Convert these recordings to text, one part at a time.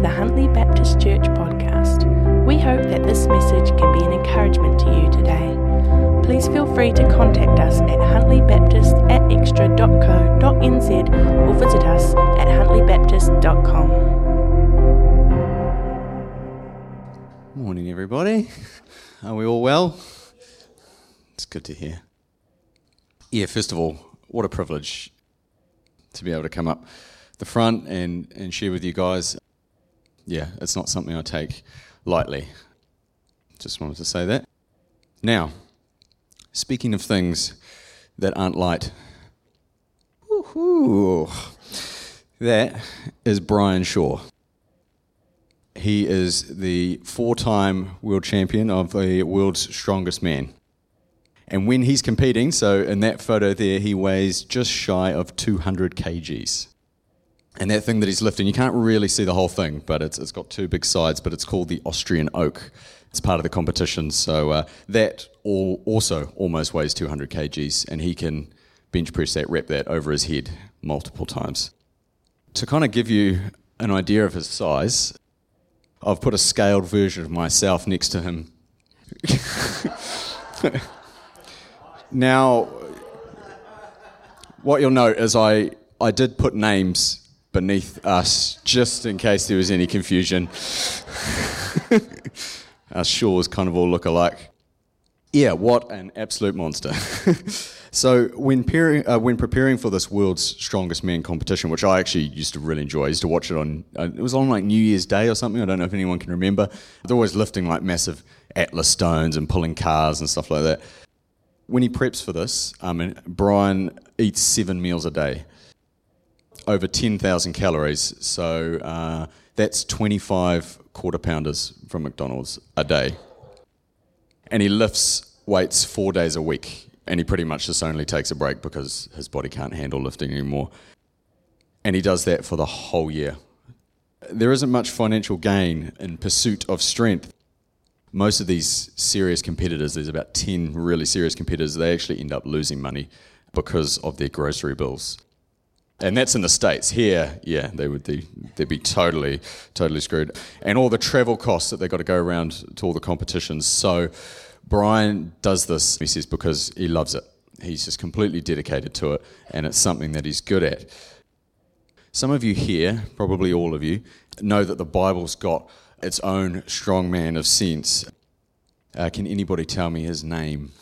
to the Huntley Baptist Church podcast. We hope that this message can be an encouragement to you today. Please feel free to contact us at huntleybaptist@extra.co.nz or visit us at huntleybaptist.com. Morning, everybody. Are we all well? It's good to hear. Yeah, first of all, what a privilege to be able to come up the front and share with you guys. Yeah, it's not something I take lightly. Just wanted to say that. Now, speaking of things that aren't light, woohoo, that is Brian Shaw. He is the four-time world champion of the World's Strongest Man. And when he's competing, so in that photo there, he weighs just shy of 200 kgs. And that thing that he's lifting, you can't really see the whole thing, but it's got two big sides, but it's called the Austrian Oak. It's part of the competition, so that all also almost weighs 200 kgs, and he can bench press that, wrap that over his head multiple times. To kind of give you an idea of his size, I've put a scaled version of myself next to him. Now, what you'll note is I did put names beneath us, just in case there was any confusion. Our Shaws kind of all look alike. Yeah, what an absolute monster. So when preparing for this World's Strongest Man competition, which I actually used to really enjoy, I used to watch it on, it was on like New Year's Day or something, I don't know if anyone can remember. They're always lifting like massive Atlas stones and pulling cars and stuff like that. When he preps for this, Brian eats 7 meals a day. Over 10,000 calories, so that's 25 quarter-pounders from McDonald's a day. And he lifts weights 4 days a week, and he pretty much just only takes a break because his body can't handle lifting anymore. And he does that for the whole year. There isn't much financial gain in pursuit of strength. Most of these serious competitors, there's about 10 really serious competitors, they actually end up losing money because of their grocery bills. And that's in the States. Here, yeah, they'd be totally screwed. And all the travel costs that they've got to go around to all the competitions. So Brian does this, he says, because he loves it. He's just completely dedicated to it, and it's something that he's good at. Some of you here, probably all of you, know that the Bible's got its own strongman of sense. Can anybody tell me his name?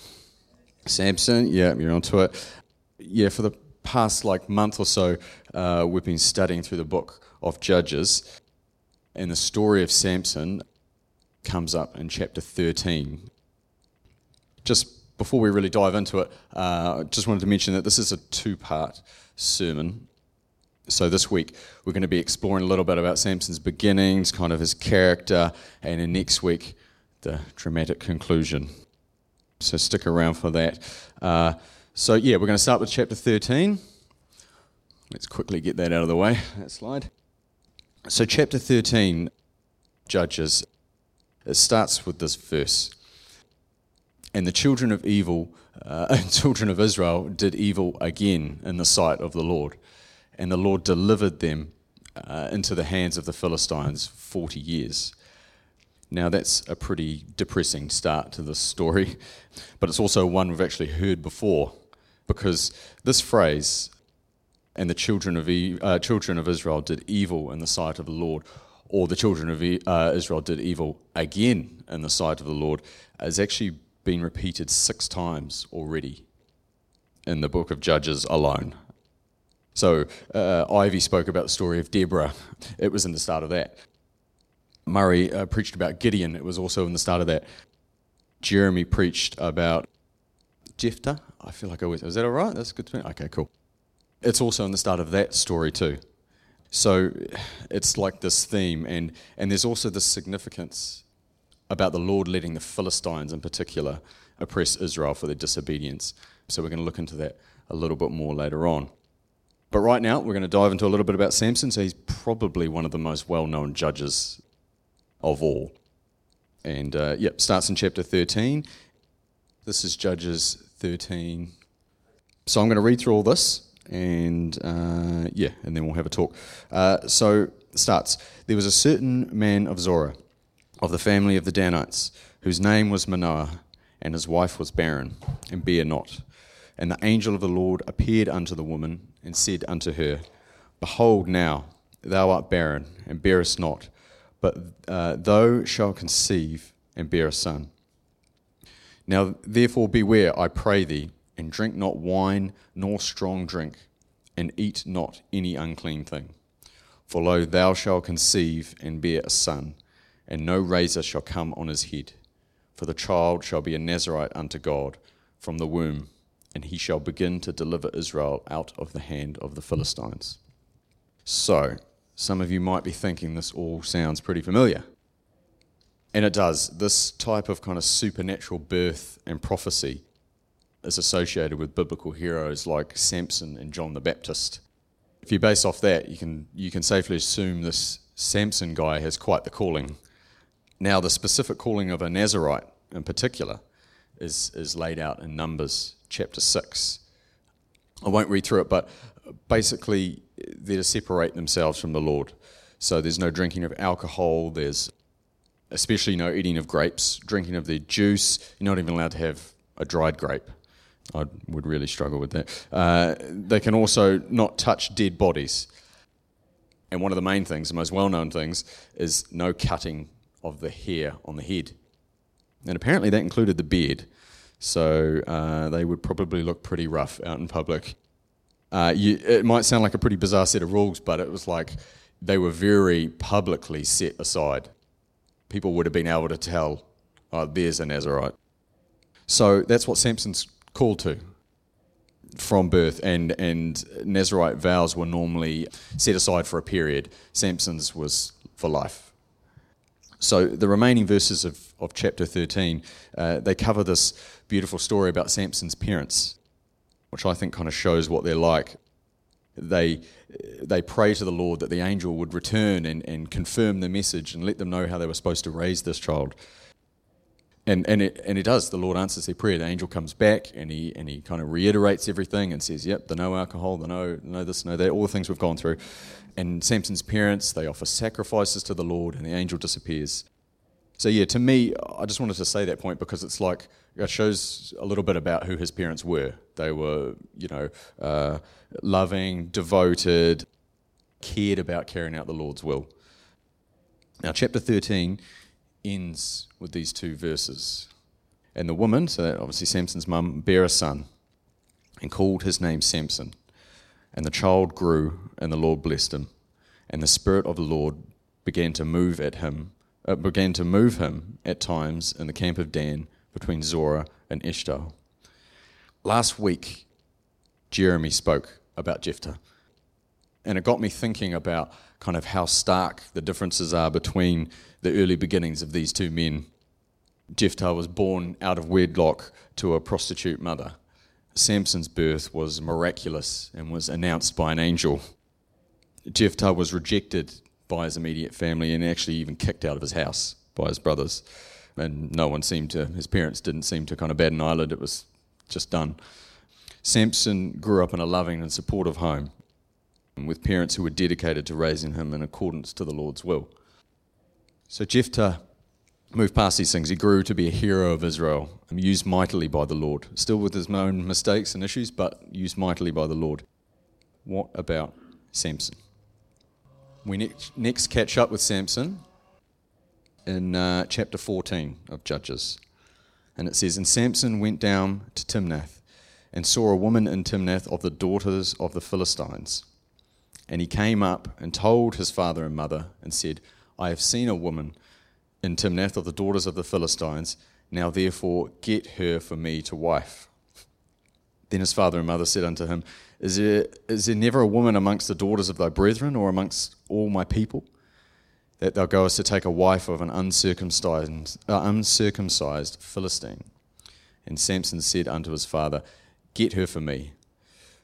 Samson? Yeah, you're onto it. Yeah, for the past like month or so, we've been studying through the book of Judges, and the story of Samson comes up in chapter 13. Just before we really dive into it, I just wanted to mention that this is a two-part sermon. So this week we're going to be exploring a little bit about Samson's beginnings, kind of his character, and then next week the dramatic conclusion. So stick around for that. So yeah, we're going to start with chapter 13. Let's quickly get that out of the way, that slide. So chapter 13, Judges, it starts with this verse. And the children of Israel did evil again in the sight of the Lord. And the Lord delivered them into the hands of the Philistines 40 years. Now that's a pretty depressing start to this story, but it's also one we've actually heard before. Because this phrase, and the children of Israel did evil in the sight of the Lord, or the children of Israel did evil again in the sight of the Lord, has actually been repeated 6 times already in the book of Judges alone. So Ivy spoke about the story of Deborah. It was in the start of that. Murray preached about Gideon. It was also in the start of that. Jeremy preached about Jephthah. I feel like I always... Is that all right? That's a good thing. Okay, cool. It's also in the start of that story too. So it's like this theme, and there's also this significance about the Lord letting the Philistines in particular oppress Israel for their disobedience. So we're going to look into that a little bit more later on. But right now we're going to dive into a little bit about Samson. So he's probably one of the most well-known judges of all. And starts in chapter 13. This is Judges 13. So I'm going to read through all this, and then we'll have a talk. So starts, "There was a certain man of Zorah, of the family of the Danites, whose name was Manoah, and his wife was barren, and bare not. And the angel of the Lord appeared unto the woman, and said unto her, Behold now, thou art barren, and bearest not, but thou shalt conceive, and bear a son. Now therefore beware, I pray thee, and drink not wine, nor strong drink, and eat not any unclean thing. For lo, thou shalt conceive, and bear a son, and no razor shall come on his head. For the child shall be a Nazarite unto God from the womb, and he shall begin to deliver Israel out of the hand of the Philistines." So, some of you might be thinking this all sounds pretty familiar. And it does. This type of kind of supernatural birth and prophecy is associated with biblical heroes like Samson and John the Baptist. If you base off that, you can safely assume this Samson guy has quite the calling. Now, the specific calling of a Nazarite in particular is laid out in Numbers chapter 6. I won't read through it, but basically they're to separate themselves from the Lord. So there's no drinking of alcohol, there's especially no eating of grapes, drinking of their juice. You're not even allowed to have a dried grape. I would really struggle with that. They can also not touch dead bodies. And one of the main things, the most well-known things, is no cutting of the hair on the head. And apparently that included the beard. So they would probably look pretty rough out in public. It might sound like a pretty bizarre set of rules, but it was like they were very publicly set aside. People would have been able to tell, oh, there's a Nazarite. So that's what Samson's called to from birth, and Nazarite vows were normally set aside for a period. Samson's was for life. So the remaining verses of chapter 13, they cover this beautiful story about Samson's parents, which I think kind of shows what they're like. They pray to the Lord that the angel would return and confirm the message and let them know how they were supposed to raise this child. And it does. The Lord answers their prayer. The angel comes back and he kind of reiterates everything and says, yep, the no alcohol, the no this, no that, all the things we've gone through. And Samson's parents, they offer sacrifices to the Lord and the angel disappears. So yeah, to me, I just wanted to say that point because it's like, it shows a little bit about who his parents were. They were, loving, devoted, cared about carrying out the Lord's will. Now, chapter 13 ends with these two verses. And the woman, so that obviously Samson's mum, bare a son and called his name Samson. And the child grew and the Lord blessed him. And the Spirit of the Lord began to move him at times in the camp of Dan between Zorah and Eshtaol. Last week, Jeremy spoke about Jephthah, and it got me thinking about kind of how stark the differences are between the early beginnings of these two men. Jephthah was born out of wedlock to a prostitute mother. Samson's birth was miraculous and was announced by an angel. Jephthah was rejected by his immediate family and actually even kicked out of his house by his brothers. And his parents didn't seem to kind of bat an eyelid. It was just done. Samson grew up in a loving and supportive home with parents who were dedicated to raising him in accordance to the Lord's will. So Jephthah moved past these things. He grew to be a hero of Israel, used mightily by the Lord, still with his own mistakes and issues, but used mightily by the Lord. What about Samson? We next catch up with Samson in chapter 14 of Judges. And it says, "And Samson went down to Timnath, and saw a woman in Timnath of the daughters of the Philistines. And he came up and told his father and mother, and said, I have seen a woman in Timnath of the daughters of the Philistines, now therefore get her for me to wife. Then his father and mother said unto him, Is there never a woman amongst the daughters of thy brethren, or amongst all my people, that thou goest to take a wife of an uncircumcised Philistine? And Samson said unto his father, Get her for me,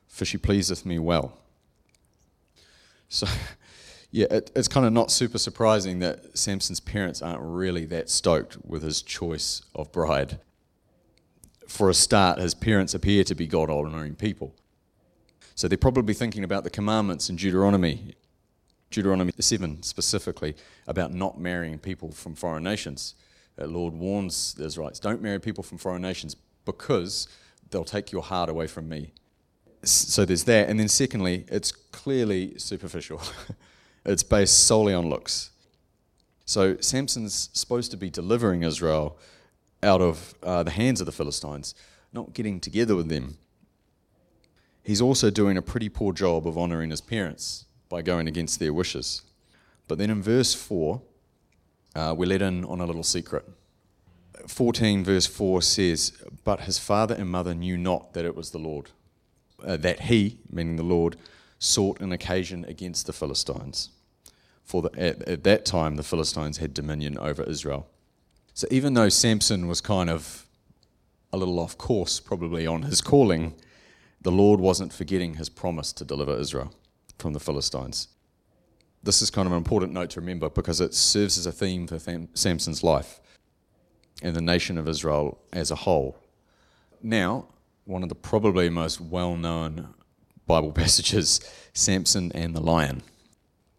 for she pleaseth me well." So, yeah, it's kind of not super surprising that Samson's parents aren't really that stoked with his choice of bride. For a start, his parents appear to be God-honouring people. So they're probably thinking about the commandments in Deuteronomy Deuteronomy 7 specifically about not marrying people from foreign nations. The Lord warns the Israelites, don't marry people from foreign nations because they'll take your heart away from me. So there's that. And then secondly, it's clearly superficial. It's based solely on looks. So Samson's supposed to be delivering Israel out of the hands of the Philistines, not getting together with them. He's also doing a pretty poor job of honouring his parents by going against their wishes. But then in verse 4, we're let in on a little secret. 14 verse 4 says, "But his father and mother knew not that it was the Lord, that he," meaning the Lord, "sought an occasion against the Philistines." For at that time, the Philistines had dominion over Israel. So even though Samson was kind of a little off course probably on his calling, the Lord wasn't forgetting his promise to deliver Israel from the Philistines. This is kind of an important note to remember because it serves as a theme for Samson's life and the nation of Israel as a whole. Now, one of the probably most well-known Bible passages, Samson and the lion.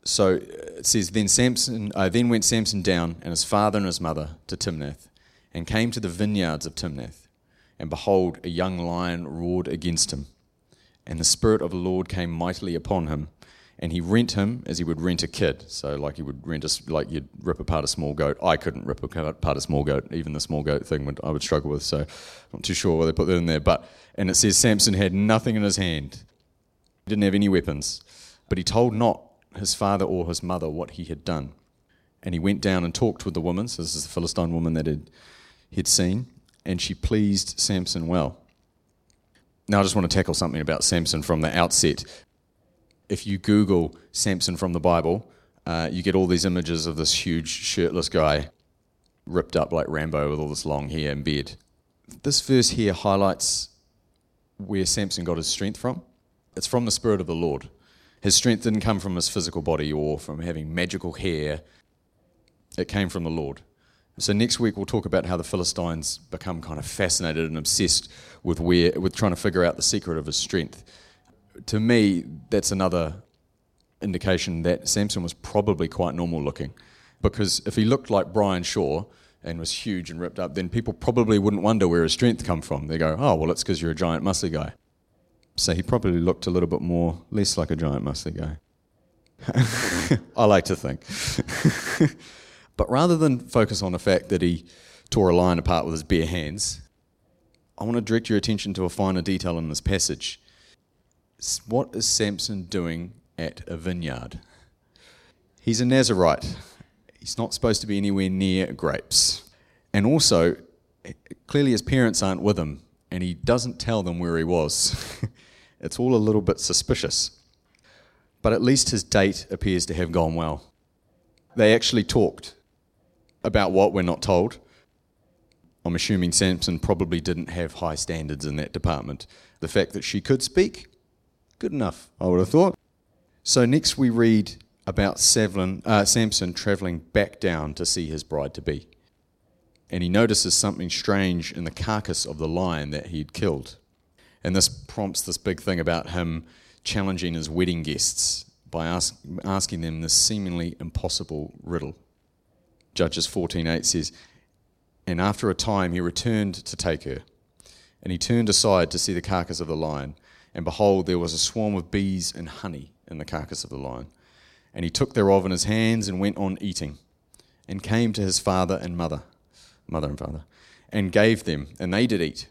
So it says, Then went Samson down and his father and his mother to Timnath, and came to the vineyards of Timnath. And behold, a young lion roared against him. And the Spirit of the Lord came mightily upon him, and he rent him as he would rent a kid. So like you'd rip apart a small goat. I couldn't rip apart a small goat. Even the small goat thing I would struggle with, so I'm not too sure why they put that in there. And it says Samson had nothing in his hand. He didn't have any weapons. But he told not his father or his mother what he had done. And he went down and talked with the woman. So this is the Philistine woman that he'd seen. And she pleased Samson well. Now I just want to tackle something about Samson from the outset. If you Google Samson from the Bible, you get all these images of this huge shirtless guy ripped up like Rambo with all this long hair in bed. This verse here highlights where Samson got his strength from. It's from the Spirit of the Lord. His strength didn't come from his physical body or from having magical hair. It came from the Lord. So next week we'll talk about how the Philistines become kind of fascinated and obsessed with trying to figure out the secret of his strength. To me, that's another indication that Samson was probably quite normal looking. Because if he looked like Brian Shaw and was huge and ripped up, then people probably wouldn't wonder where his strength come from. They go, oh, well, it's because you're a giant muscly guy. So he probably looked a little bit less like a giant muscly guy. I like to think. But rather than focus on the fact that he tore a lion apart with his bare hands, I want to direct your attention to a finer detail in this passage. What is Samson doing at a vineyard? He's a Nazarite. He's not supposed to be anywhere near grapes. And also, clearly his parents aren't with him, and he doesn't tell them where he was. It's all a little bit suspicious. But at least his date appears to have gone well. They actually talked about what we're not told. I'm assuming Samson probably didn't have high standards in that department. The fact that she could speak, good enough, I would have thought. So next we read about Samson travelling back down to see his bride-to-be. And he notices something strange in the carcass of the lion that he'd killed. And this prompts this big thing about him challenging his wedding guests by asking them this seemingly impossible riddle. Judges 14:8 says, "And after a time he returned to take her. And he turned aside to see the carcass of the lion. And behold, there was a swarm of bees and honey in the carcass of the lion. And he took thereof in his hands and went on eating. And came to his mother and father, and gave them, and they did eat.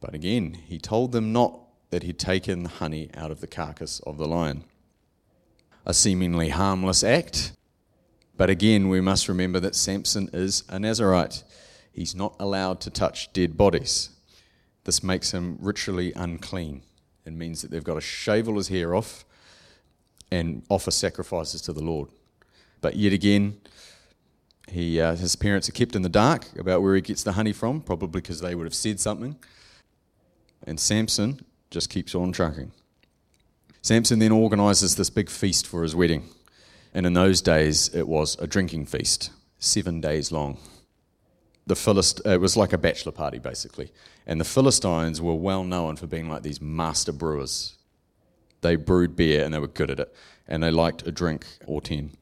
But again, he told them not that he'd taken the honey out of the carcass of the lion." A seemingly harmless act, but again, we must remember that Samson is a Nazarite. He's not allowed to touch dead bodies. This makes him ritually unclean. It means that they've got to shave all his hair off and offer sacrifices to the Lord. But yet again, his parents are kept in the dark about where he gets the honey from, probably because they would have said something. And Samson just keeps on trucking. Samson then organises this big feast for his wedding. And in those days, it was a drinking feast, 7 days long. It was like a bachelor party, basically. And the Philistines were well known for being like these master brewers. They brewed beer and they were good at it, and they liked a drink or 10.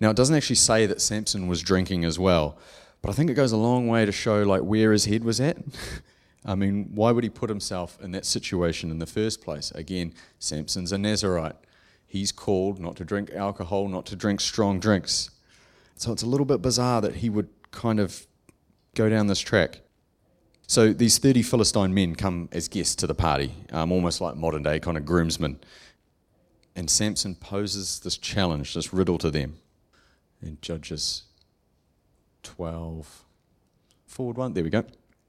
Now, it doesn't actually say that Samson was drinking as well, but I think it goes a long way to show like where his head was at. I mean, why would he put himself in that situation in the first place? Again, Samson's a Nazarite. He's called not to drink alcohol, not to drink strong drinks. So it's a little bit bizarre that he would kind of go down this track. So these 30 Philistine men come as guests to the party, almost like modern day kind of groomsmen. And Samson poses this challenge, this riddle to them. In Judges 12, forward one, there we go.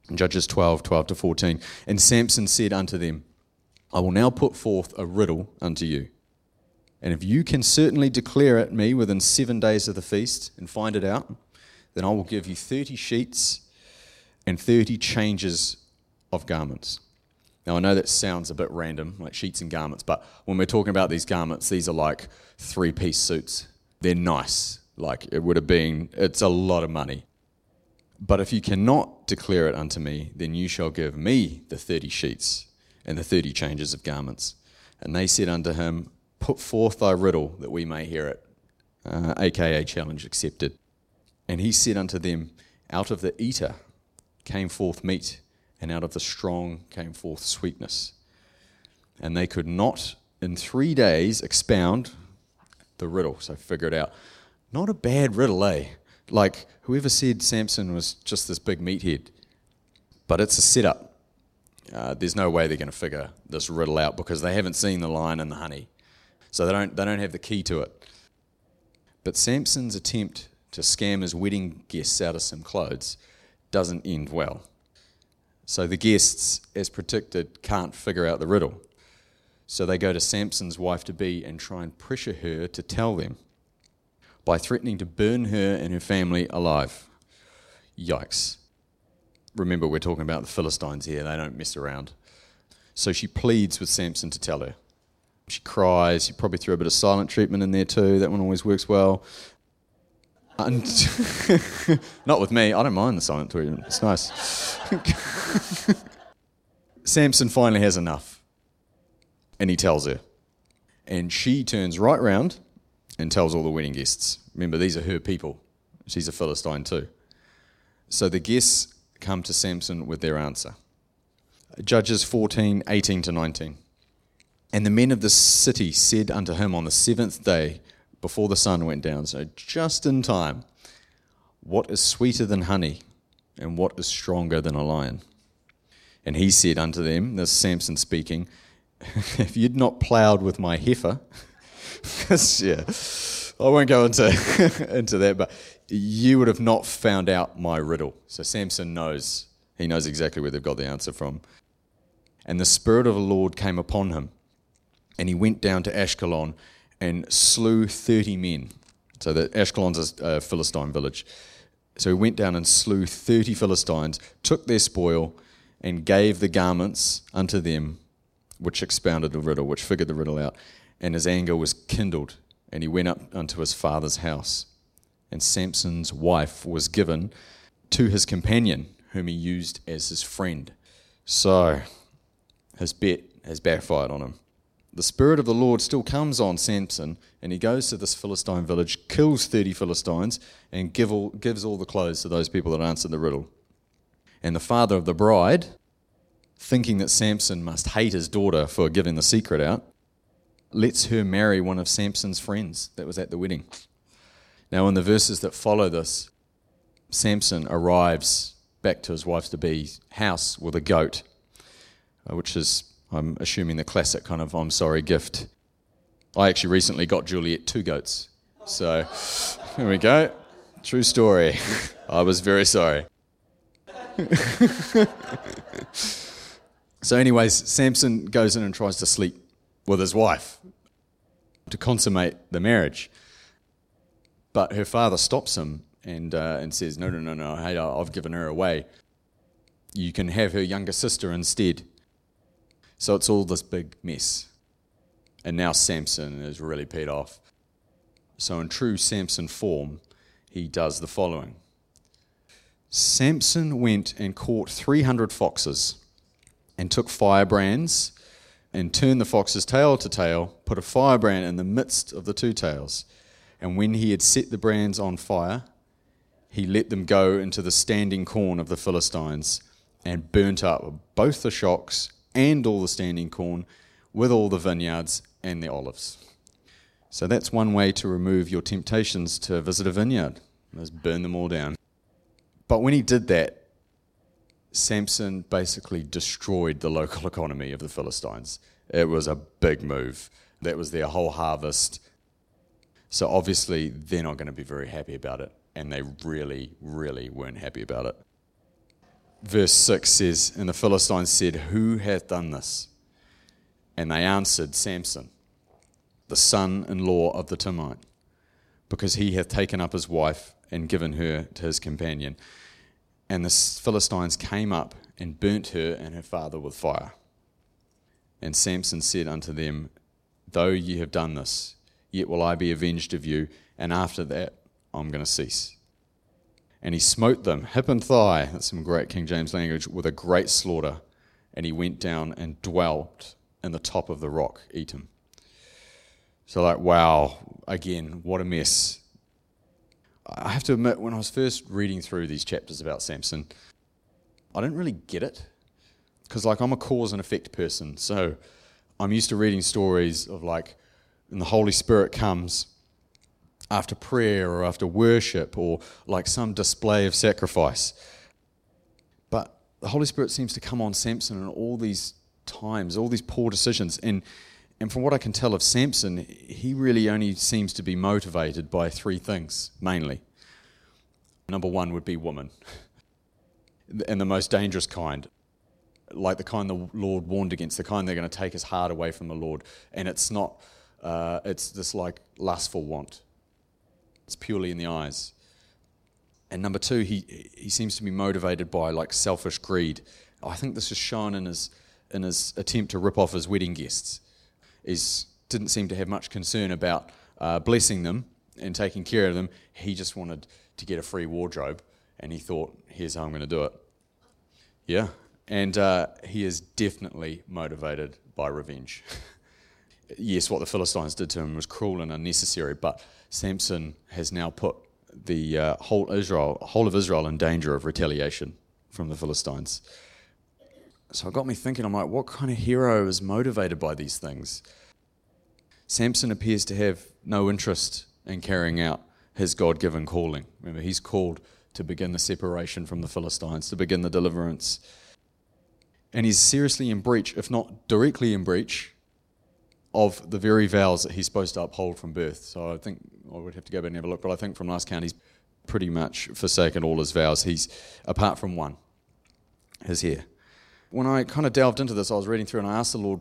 In Judges 12, 12 to 14. And Samson said unto them, I will now put forth a riddle unto you. And if you can certainly declare it me within 7 days of the feast and find it out, then I will give you 30 sheets and 30 changes of garments. Now, I know that sounds a bit random, like sheets and garments, but when we're talking about these garments, these are like 3-piece suits. They're nice. Like it would have been, it's a lot of money. But if you cannot declare it unto me, then you shall give me the 30 sheets and the 30 changes of garments. And they said unto him, Put forth thy riddle, that we may hear it, aka challenge accepted. And he said unto them, Out of the eater came forth meat, and out of the strong came forth sweetness. And they could not in 3 days expound the riddle, so figure it out. Not a bad riddle, eh? Like, whoever said Samson was just this big meathead. But it's a setup. There's no way they're going to figure this riddle out because they haven't seen the lion and the honey. So they don't have the key to it. But Samson's attempt to scam his wedding guests out of some clothes doesn't end well. So the guests, as predicted, can't figure out the riddle. So they go to Samson's wife-to-be and try and pressure her to tell them by threatening to burn her and her family alive. Yikes. Remember, we're talking about the Philistines here. They don't mess around. So she pleads with Samson to tell her. She cries. She probably threw a bit of silent treatment in there too. That one always works well. And not with me. I don't mind the silent treatment. It's nice. Samson finally has enough. And he tells her. And she turns right round and tells all the wedding guests. Remember, these are her people. She's a Philistine too. So the guests come to Samson with their answer. Judges 14, 18 to 19. And the men of the city said unto him on the 7th day, before the sun went down, so just in time, What is sweeter than honey, and what is stronger than a lion? And he said unto them, this is Samson speaking, If you'd not ploughed with my heifer, yeah, I won't go into that, but you would have not found out my riddle. So Samson knows, he knows exactly where they've got the answer from. And the Spirit of the Lord came upon him. And he went down to Ashkelon and slew 30 men. So that Ashkelon's a Philistine village. So he went down and slew 30 Philistines, took their spoil, and gave the garments unto them, which expounded the riddle, which figured the riddle out. And his anger was kindled, and he went up unto his father's house. And Samson's wife was given to his companion, whom he used as his friend. So his bet has backfired on him. The Spirit of the Lord still comes on Samson, and he goes to this Philistine village, kills 30 Philistines, and gives all the clothes to those people that answered the riddle. And the father of the bride, thinking that Samson must hate his daughter for giving the secret out, lets her marry one of Samson's friends that was at the wedding. Now, in the verses that follow this, Samson arrives back to his wife-to-be's house with a goat, which is, I'm assuming, the classic kind of I'm sorry gift. I actually recently got Juliet 2 goats. So here we go. True story. I was very sorry. So anyways, Samson goes in and tries to sleep with his wife to consummate the marriage. But her father stops him and says, no, hey, I've given her away. You can have her younger sister instead. So it's all this big mess. And now Samson is really peed off. So in true Samson form, he does the following. Samson went and caught 300 foxes and took firebrands and turned the fox's tail to tail, put a firebrand in the midst of the two tails. And when he had set the brands on fire, he let them go into the standing corn of the Philistines and burnt up both the shocks and all the standing corn with all the vineyards and the olives. So that's one way to remove your temptations to visit a vineyard, is burn them all down. But when he did that, Samson basically destroyed the local economy of the Philistines. It was a big move. That was their whole harvest. So obviously they're not going to be very happy about it, and they really, really weren't happy about it. Verse 6 says, "And the Philistines said, 'Who hath done this?' And they answered, 'Samson, the son-in-law of the Timnite, because he hath taken up his wife and given her to his companion.' And the Philistines came up and burnt her and her father with fire. And Samson said unto them, 'Though ye have done this, yet will I be avenged of you, and after that I'm going to cease.' And he smote them, hip and thigh," that's some great King James language, "with a great slaughter. And he went down and dwelt in the top of the rock, Etam." So like, wow, again, what a mess. I have to admit, when I was first reading through these chapters about Samson, I didn't really get it. Because like, I'm a cause and effect person, so I'm used to reading stories of like, and the Holy Spirit comes after prayer or after worship or like some display of sacrifice. But the Holy Spirit seems to come on Samson in all these times, all these poor decisions. And from what I can tell of Samson, he really only seems to be motivated by three things, mainly. Number one would be woman, and the most dangerous kind, like the kind the Lord warned against, the kind they're going to take his heart away from the Lord. And it's not, it's this like lustful want. It's purely in the eyes. And number two, he seems to be motivated by like selfish greed. I think this is shown in his attempt to rip off his wedding guests. Didn't seem to have much concern about blessing them and taking care of them. He just wanted to get a free wardrobe, and he thought, here's how I'm going to do it. Yeah, and he is definitely motivated by revenge. Yes, what the Philistines did to him was cruel and unnecessary, but Samson has now put the whole of Israel in danger of retaliation from the Philistines. So it got me thinking, I'm like, what kind of hero is motivated by these things? Samson appears to have no interest in carrying out his God-given calling. Remember, he's called to begin the separation from the Philistines, to begin the deliverance. And he's seriously in breach, if not directly in breach, of the very vows that he's supposed to uphold from birth. So I think, I would have to go back and have a look, but I think from last count he's pretty much forsaken all his vows. He's, apart from one, his hair. When I kind of delved into this, I was reading through and I asked the Lord,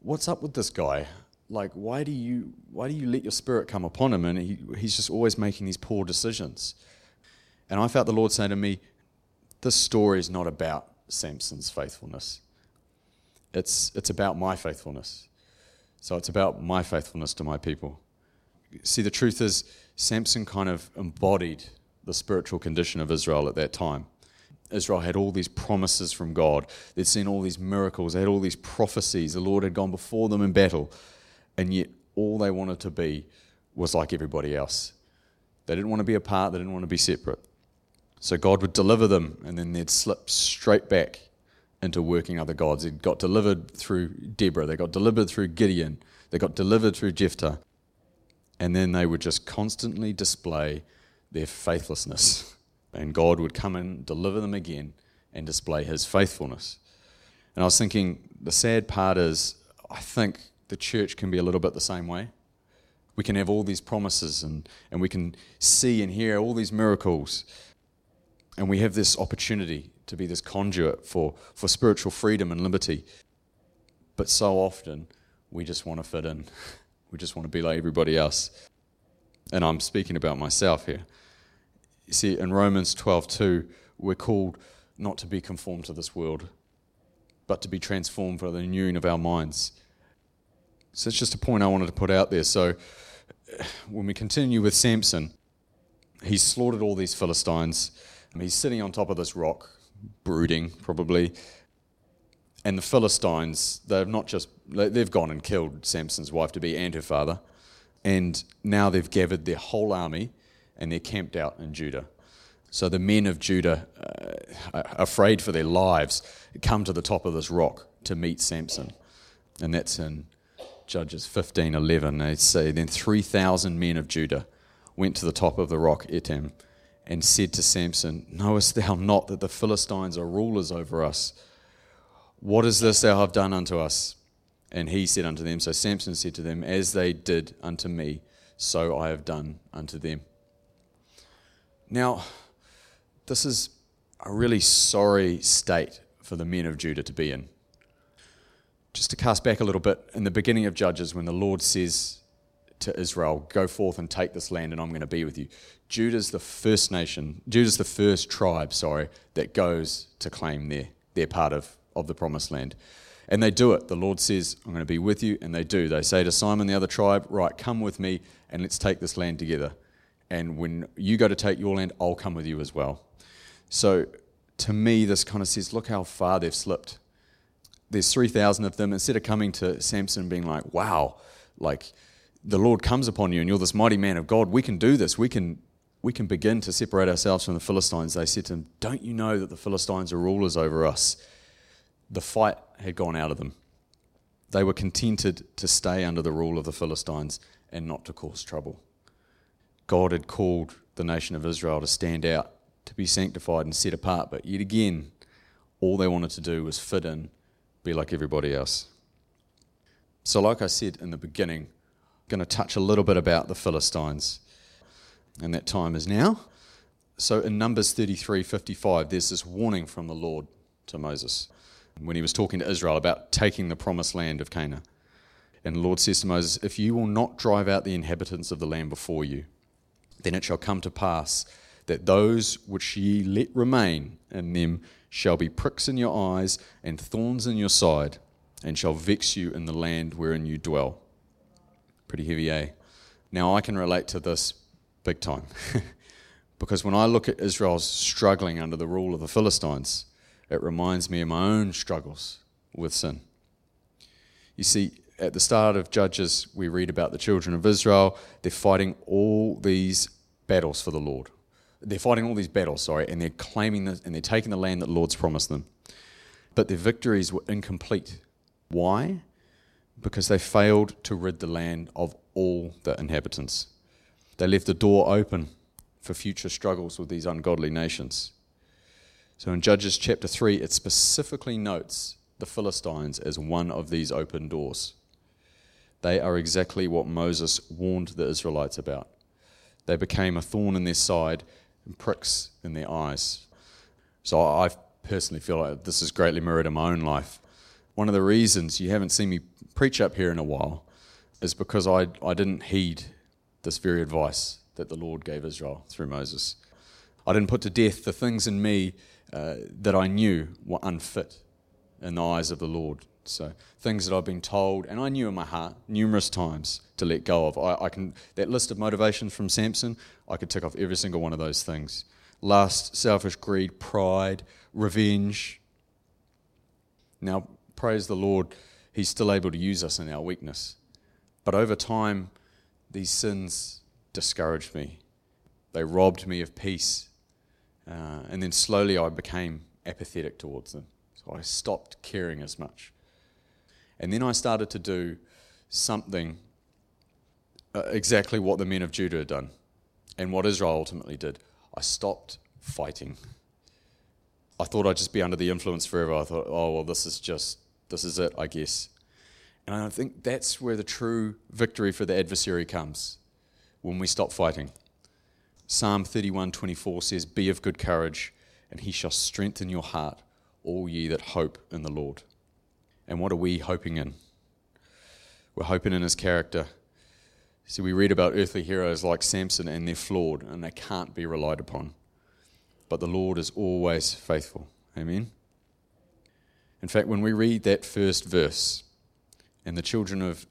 what's up with this guy? Like, why do you let your spirit come upon him? And he's just always making these poor decisions. And I felt the Lord say to me, this story is not about Samson's faithfulness. It's about my faithfulness. So it's about my faithfulness to my people. See, the truth is, Samson kind of embodied the spiritual condition of Israel at that time. Israel had all these promises from God. They'd seen all these miracles. They had all these prophecies. The Lord had gone before them in battle. And yet all they wanted to be was like everybody else. They didn't want to be apart. They didn't want to be separate. So God would deliver them, and then they'd slip straight back into working other gods. They got delivered through Deborah. They got delivered through Gideon. They got delivered through Jephthah. And then they would just constantly display their faithlessness. And God would come and deliver them again and display his faithfulness. And I was thinking, the sad part is, I think the church can be a little bit the same way. We can have all these promises and we can see and hear all these miracles. And we have this opportunity to be this conduit for spiritual freedom and liberty. But so often, we just want to fit in. We just want to be like everybody else. And I'm speaking about myself here. You see, in Romans 12:2, we're called not to be conformed to this world, but to be transformed by the renewing of our minds. So it's just a point I wanted to put out there. So when we continue with Samson, he's slaughtered all these Philistines. He's sitting on top of this rock, brooding probably. And the Philistines, they've gone and killed Samson's wife-to-be and her father. And now they've gathered their whole army and they're camped out in Judah. So the men of Judah, afraid for their lives, come to the top of this rock to meet Samson. And that's in Judges 15:11. They say, "Then 3,000 men of Judah went to the top of the rock Etam and said to Samson, 'Knowest thou not that the Philistines are rulers over us? What is this thou have done unto us?' And he said unto them," so Samson said to them, "As they did unto me, so I have done unto them." Now, this is a really sorry state for the men of Judah to be in. Just to cast back a little bit, in the beginning of Judges, when the Lord says to Israel, "Go forth and take this land and I'm going to be with you," Judah's the first tribe, that goes to claim their part of the promised land. And they do it. The Lord says, "I'm going to be with you," and they do. They say to Simon, the other tribe, "Right, come with me and let's take this land together. And when you go to take your land, I'll come with you as well." So to me, this kind of says, look how far they've slipped. There's 3,000 of them. Instead of coming to Samson and being like, "Wow, like the Lord comes upon you and you're this mighty man of God. We can do this. We can begin to separate ourselves from the Philistines." They said to him, "Don't you know that the Philistines are rulers over us?" The fight had gone out of them. They were contented to stay under the rule of the Philistines and not to cause trouble. God had called the nation of Israel to stand out, to be sanctified and set apart, but yet again, all they wanted to do was fit in, be like everybody else. So like I said in the beginning, I'm going to touch a little bit about the Philistines, and that time is now. So in Numbers 33:55, there's this warning from the Lord to Moses when he was talking to Israel about taking the promised land of Cana. And the Lord says to Moses, "If you will not drive out the inhabitants of the land before you, then it shall come to pass that those which ye let remain in them shall be pricks in your eyes and thorns in your side, and shall vex you in the land wherein you dwell." Pretty heavy, eh? Now I can relate to this big time. Because when I look at Israel's struggling under the rule of the Philistines, it reminds me of my own struggles with sin. You see, at the start of Judges, we read about the children of Israel. They're fighting all these battles for the Lord. They're fighting all these battles, and they're claiming this, and they're taking the land that the Lord's promised them. But their victories were incomplete. Why? Because they failed to rid the land of all the inhabitants. They left the door open for future struggles with these ungodly nations. So in Judges chapter 3, it specifically notes the Philistines as one of these open doors. They are exactly what Moses warned the Israelites about. They became a thorn in their side and pricks in their eyes. So I personally feel like this is greatly mirrored in my own life. One of the reasons you haven't seen me preach up here in a while is because I didn't heed this very advice that the Lord gave Israel through Moses. I didn't put to death the things in me that I knew were unfit in the eyes of the Lord. So things that I've been told, and I knew in my heart numerous times to let go of. I can, that list of motivations from Samson, I could tick off every single one of those things. Lust, selfish greed, pride, revenge. Now, praise the Lord, he's still able to use us in our weakness. But over time, these sins discouraged me. They robbed me of peace. And then slowly I became apathetic towards them. So I stopped caring as much. And then I started to do something exactly what the men of Judah had done and what Israel ultimately did. I stopped fighting. I thought I'd just be under the influence forever. I thought, this is it, I guess. And I think that's where the true victory for the adversary comes, when we stop fighting. Psalm 31:24 says, "Be of good courage, and he shall strengthen your heart, all ye that hope in the Lord." And what are we hoping in? We're hoping in his character. See, we read about earthly heroes like Samson, and they're flawed, and they can't be relied upon. But the Lord is always faithful. Amen? In fact, when we read that first verse, "And the children of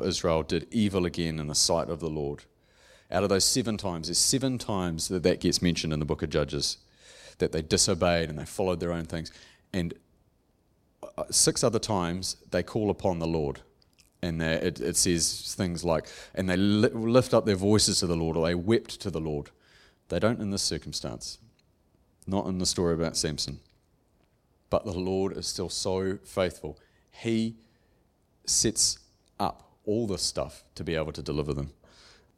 Israel did evil again in the sight of the Lord," out of those 7 times, there's 7 times that gets mentioned in the book of Judges, that they disobeyed and they followed their own things. And six other times they call upon the Lord. And it says things like, and they lift up their voices to the Lord, or they wept to the Lord. They don't in this circumstance. Not in the story about Samson. But the Lord is still so faithful. He sets up all this stuff to be able to deliver them.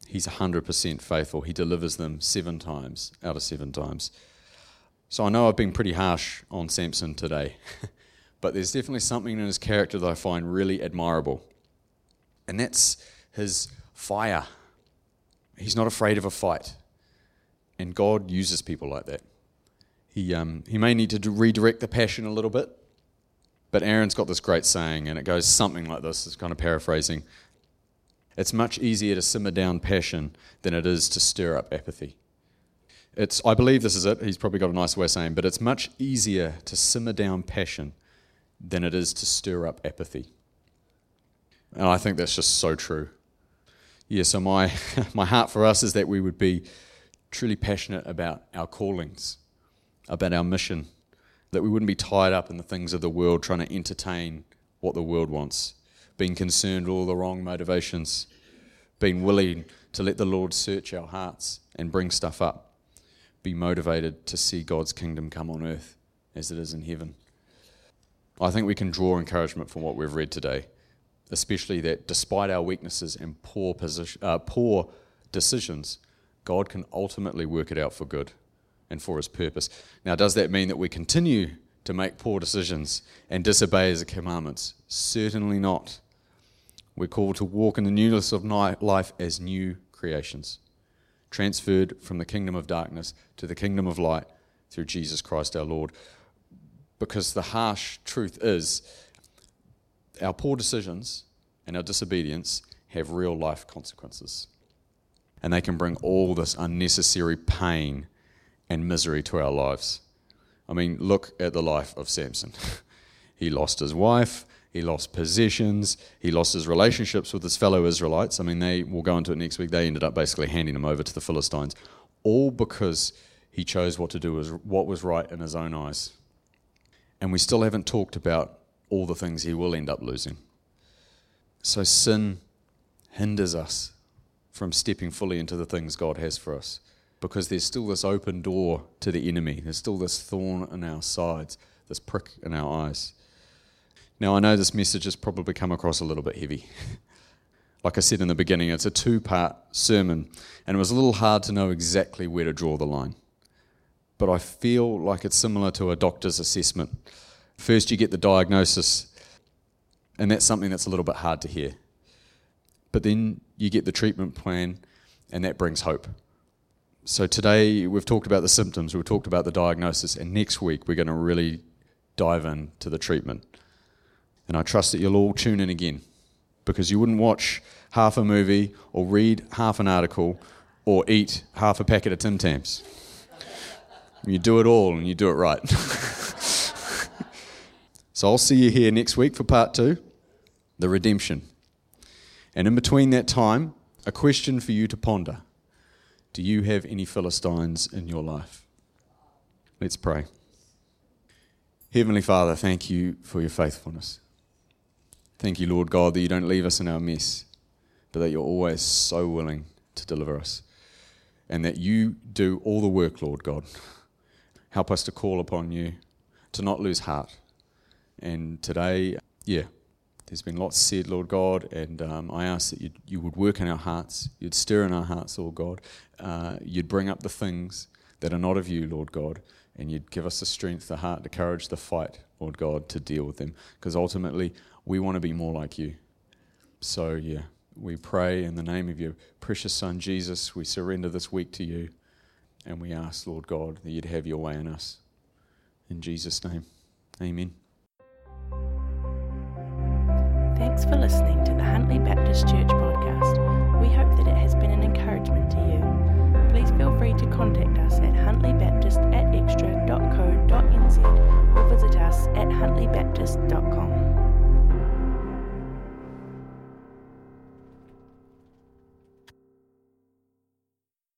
He's 100% faithful. He delivers them 7 times out of 7 times. So I know I've been pretty harsh on Samson today, but there's definitely something in his character that I find really admirable. And that's his fire. He's not afraid of a fight. And God uses people like that. He may need to redirect the passion a little bit, but Aaron's got this great saying, and it goes something like this. It's kind of paraphrasing. It's much easier to simmer down passion than it is to stir up apathy. I believe this is it. He's probably got a nice way of saying, but it's much easier to simmer down passion than it is to stir up apathy. And I think that's just so true. Yeah, so my heart for us is that we would be truly passionate about our callings, about our mission, that we wouldn't be tied up in the things of the world, trying to entertain what the world wants, being concerned with all the wrong motivations, being willing to let the Lord search our hearts and bring stuff up, be motivated to see God's kingdom come on earth as it is in heaven. I think we can draw encouragement from what we've read today, especially that despite our weaknesses and poor decisions, God can ultimately work it out for good and for his purpose. Now, does that mean that we continue to make poor decisions and disobey his commandments? Certainly not. We're called to walk in the newness of life as new creations, transferred from the kingdom of darkness to the kingdom of light through Jesus Christ our Lord. Because the harsh truth is, our poor decisions and our disobedience have real life consequences. And they can bring all this unnecessary pain and misery to our lives. I mean, look at the life of Samson. He lost his wife, he lost possessions, he lost his relationships with his fellow Israelites. I mean, we'll go into it next week. They ended up basically handing him over to the Philistines, all because he chose what to do, what was right in his own eyes. And we still haven't talked about all the things he will end up losing. So sin hinders us from stepping fully into the things God has for us, because there's still this open door to the enemy. There's still this thorn in our sides, this prick in our eyes. Now, I know this message has probably come across a little bit heavy. Like I said in the beginning, it's a 2-part sermon, and it was a little hard to know exactly where to draw the line. But I feel like it's similar to a doctor's assessment. First, you get the diagnosis, and that's something that's a little bit hard to hear. But then you get the treatment plan, and that brings hope. So today we've talked about the symptoms, we've talked about the diagnosis, and next week we're going to really dive into the treatment. And I trust that you'll all tune in again, because you wouldn't watch half a movie or read half an article or eat half a packet of Tim Tams. You do it all and you do it right. So I'll see you here next week for part 2, the redemption. And in between that time, a question for you to ponder. Do you have any Philistines in your life? Let's pray. Heavenly Father, thank you for your faithfulness. Thank you, Lord God, that you don't leave us in our mess, but that you're always so willing to deliver us, and that you do all the work, Lord God. Help us to call upon you, to not lose heart. And today, there's been lots said, Lord God, and I ask that you would work in our hearts, you'd stir in our hearts, Lord God, you'd bring up the things that are not of you, Lord God, and you'd give us the strength, the heart, the courage, the fight, Lord God, to deal with them, because ultimately we want to be more like you. So we pray in the name of your precious Son, Jesus, we surrender this week to you, and we ask, Lord God, that you'd have your way in us. In Jesus' name, amen. Thanks for listening to the Huntley Baptist Church podcast. We hope that it has been an encouragement to you. Please feel free to contact us at huntleybaptist@extra.co.nz or visit us at huntleybaptist.com.